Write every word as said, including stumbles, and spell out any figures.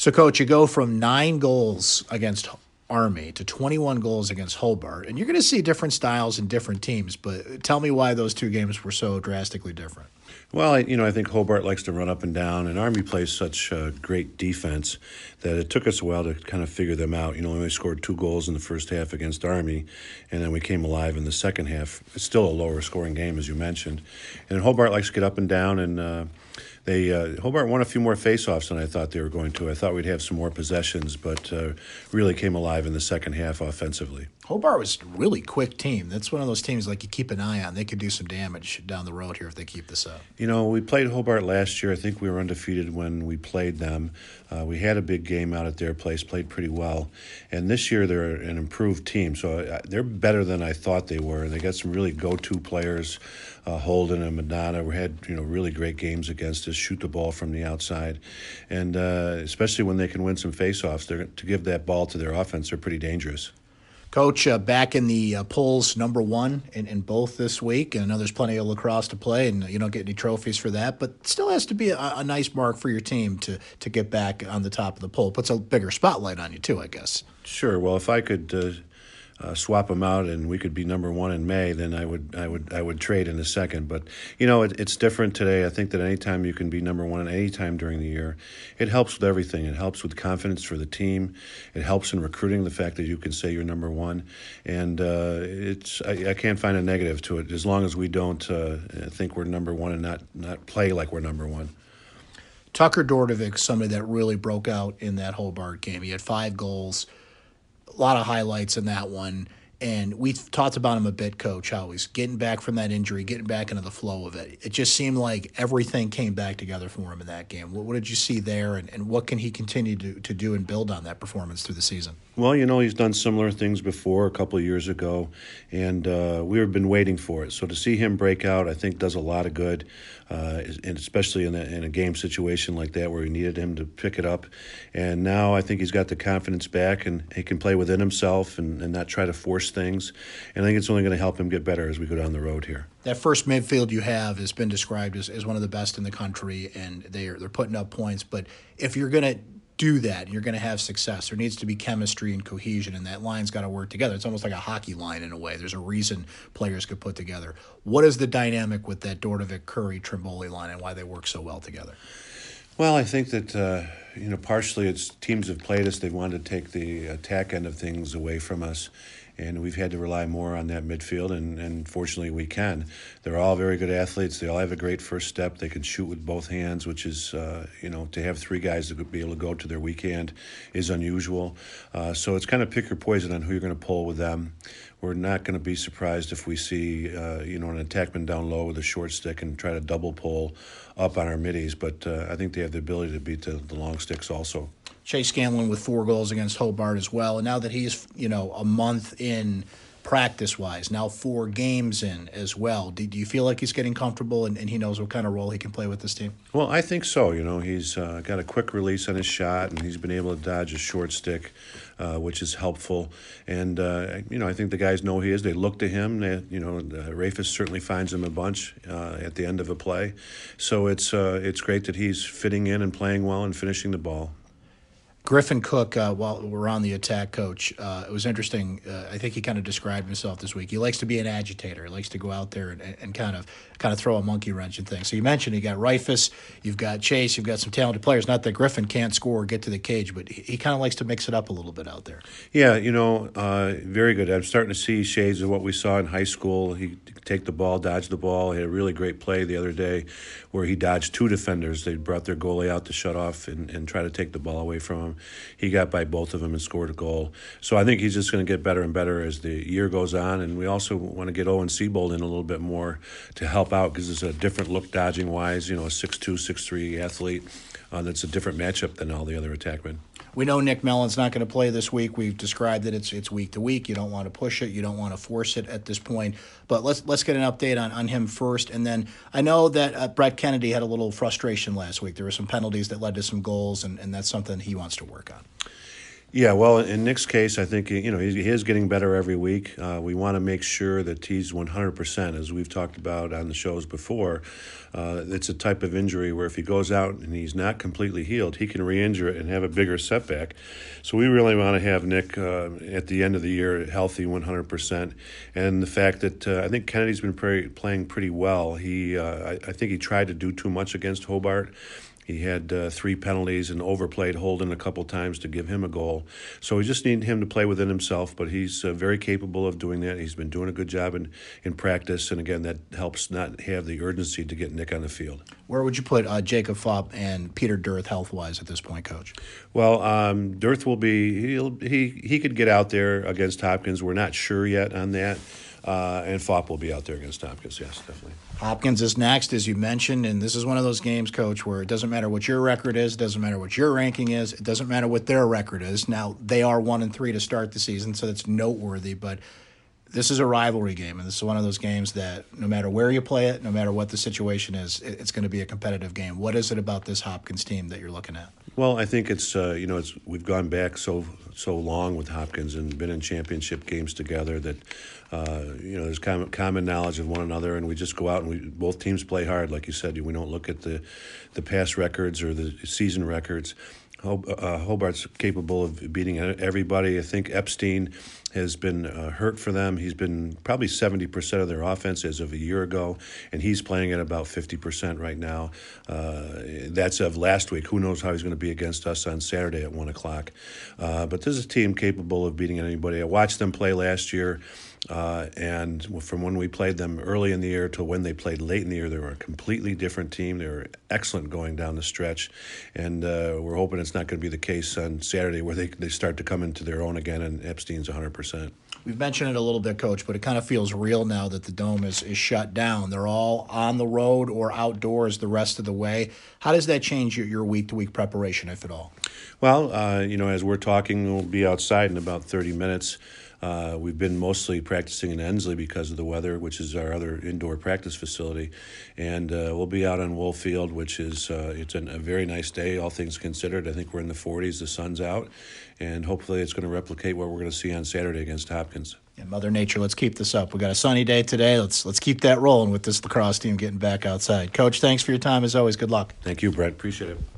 So, Coach, you go from nine goals against Army to twenty-one goals against Hobart, and you're going to see different styles and different teams, but tell me why those two games were so drastically different. Well, you know, I think Hobart likes to run up and down, and Army plays such uh, great defense that it took us a while to kind of figure them out. You know, we only scored two goals in the first half against Army, and then we came alive in the second half. It's still a lower-scoring game, as you mentioned. And Hobart likes to get up and down, and uh, they uh, Hobart won a few more faceoffs than I thought they were going to. I thought we'd have some more possessions, but uh, really came alive in the second half offensively. Hobart was a really quick team. That's one of those teams like you keep an eye on. They could do some damage down the road here if they keep this up. You know, we played Hobart last year. I think we were undefeated when we played them. Uh, we had a big game out at their place, played pretty well. And this year they're an improved team, so they're better than I thought they were. They got some really go-to players, uh, Holden and Madonna. We had, you know, really great games against us, shoot the ball from the outside. And uh, especially when they can win some faceoffs, they're, to give that ball to their offense, they're pretty dangerous. Coach, uh, back in the uh, polls, number one in, in both this week. And I know there's plenty of lacrosse to play, and you don't get any trophies for that, but still has to be a, a nice mark for your team to, to get back on the top of the poll. Puts a bigger spotlight on you, too, I guess. Sure. Well, if I could uh, uh, swap them out and we could be number one in May, then I would I would, I would trade in a second. But, you know, it, it's different today. I think that anytime you can be number one at any time during the year, it helps with everything. It helps with confidence for the team. It helps in recruiting, the fact that you can say you're number one. And uh, it's I, I can't find a negative to it, as long as we don't uh, think we're number one and not, not play like we're number one. Tucker Dordovic, somebody that really broke out in that Hobart game. He had five goals, a lot of highlights in that one. And we talked about him a bit, Coach, how he's getting back from that injury, getting back into the flow of it. It just seemed like everything came back together for him in that game. What, what did you see there, and, and what can he continue to, to do and build on that performance through the season? Well, you know, he's done similar things before a couple of years ago, and uh, we've been waiting for it. So to see him break out, I think, does a lot of good, uh, and especially in a, in a game situation like that where we needed him to pick it up. And now I think he's got the confidence back, and he can play within himself and, and not try to force things, and I think it's only going to help him get better as we go down the road here. That first midfield you have has been described as, as one of the best in the country, and they're they're putting up points. But if you're going to do that, you're going to have success. There needs to be chemistry and cohesion, and that line's got to work together. It's almost like a hockey line in a way. There's a reason players could put together. What is the dynamic with that Dordovic, Curry, Trimboli line, and why they work so well together? Well, I think that, uh, you know, partially it's teams have played us. They've wanted to take the attack end of things away from us, and we've had to rely more on that midfield, and, and fortunately we can. They're all very good athletes. They all have a great first step. They can shoot with both hands, which is, uh, you know, to have three guys that could be able to go to their weak hand is unusual. Uh, so it's kind of pick your poison on who you're going to pull with them. We're not going to be surprised if we see, uh, you know, an attackman down low with a short stick and try to double pull up on our middies, but uh, I think they have the ability to beat the, the long sticks also. Chase Scanlon with four goals against Hobart as well. And now that he's, you know, a month in practice-wise, now four games in as well, do, do you feel like he's getting comfortable and, and he knows what kind of role he can play with this team? Well, I think so. You know, he's uh, got a quick release on his shot, and he's been able to dodge a short stick, Uh, which is helpful. And, uh, you know, I think the guys know he is. They look to him. They, you know, uh, Rafis certainly finds him a bunch uh, at the end of a play. So it's uh, it's great that he's fitting in and playing well and finishing the ball. Griffin Cook, uh, while we're on the attack, Coach, uh, it was interesting. Uh, I think he kind of described himself this week. He likes to be an agitator. He likes to go out there and, and kind of kind of throw a monkey wrench and things. So you mentioned you got Rifus, you've got Chase, you've got some talented players. Not that Griffin can't score or get to the cage, but he, he kind of likes to mix it up a little bit out there. Yeah, you know, uh, very good. I'm starting to see shades of what we saw in high school. He take the ball, dodge the ball. He had a really great play the other day where he dodged two defenders. They brought their goalie out to shut off and, and try to take the ball away from him. He got by both of them and scored a goal. So I think he's just going to get better and better as the year goes on. And we also want to get Owen Seabold in a little bit more to help out, because it's a different look dodging-wise, you know, a six two, six three athlete. Uh, that's a different matchup than all the other attackmen. We know Nick Mellon's not going to play this week. We've described that it's it's week to week. You don't want to push it. You don't want to force it at this point. But let's let's get an update on, on him first. And then I know that uh, Brett Kennedy had a little frustration last week. There were some penalties that led to some goals, and, and that's something he wants to work on. Yeah, well, in Nick's case, I think, you know, he is getting better every week. Uh, we want to make sure that he's one hundred percent, as we've talked about on the shows before. Uh, it's a type of injury where if he goes out and he's not completely healed, he can re-injure it and have a bigger setback. So we really want to have Nick uh, at the end of the year healthy one hundred percent. And the fact that uh, I think Kennedy's been pre- playing pretty well. He, uh, I, I think he tried to do too much against Hobart. He had uh, three penalties and overplayed Holden a couple times to give him a goal. So we just need him to play within himself, but he's uh, very capable of doing that. He's been doing a good job in, in practice, and again, that helps not have the urgency to get Nick on the field. Where would you put uh, Jacob Fopp and Peter Dirth health-wise at this point, Coach? Well, um, Dirth will be he'll, he he could get out there against Hopkins. We're not sure yet on that. Uh, and Fopp will be out there against Hopkins, yes, definitely. Hopkins is next, as you mentioned, and this is one of those games, Coach, where it doesn't matter what your record is, it doesn't matter what your ranking is, it doesn't matter what their record is. Now, they are one and three to start the season, so that's noteworthy, but this is a rivalry game, and this is one of those games that no matter where you play it, no matter what the situation is, it's going to be a competitive game. What is it about this Hopkins team that you're looking at? Well, I think it's uh, you know it's we've gone back so so long with Hopkins and been in championship games together that uh, you know there's common common knowledge of one another, and we just go out and we both teams play hard, like you said. We don't look at the the past records or the season records. Hobart's capable of beating everybody. I think Epstein has been uh, hurt for them. He's been probably seventy percent of their offense as of a year ago, and he's playing at about fifty percent right now. Uh, that's of last week. Who knows how he's going to be against us on Saturday at one o'clock. Uh, but this is a team capable of beating anybody. I watched them play last year. Uh, and from when we played them early in the year to when they played late in the year, they were a completely different team. They were excellent going down the stretch, and uh, we're hoping it's not going to be the case on Saturday where they they start to come into their own again, and Epstein's one hundred percent. We've mentioned it a little bit, Coach, but it kind of feels real now that the Dome is, is shut down. They're all on the road or outdoors the rest of the way. How does that change your, your week-to-week preparation, if at all? Well, uh, you know, as we're talking, we'll be outside in about thirty minutes. Uh, we've been mostly practicing in Ensley because of the weather, which is our other indoor practice facility, and uh, we'll be out on Wolf Field, which is uh, it's an, a very nice day, all things considered. I think we're in the forties, the sun's out, and hopefully it's going to replicate what we're going to see on Saturday against Hopkins. And Mother Nature, let's keep this up. We got a sunny day today. Let's let's keep that rolling with this lacrosse team getting back outside. Coach, thanks for your time as always. Good luck. Thank you, Brett. Appreciate it.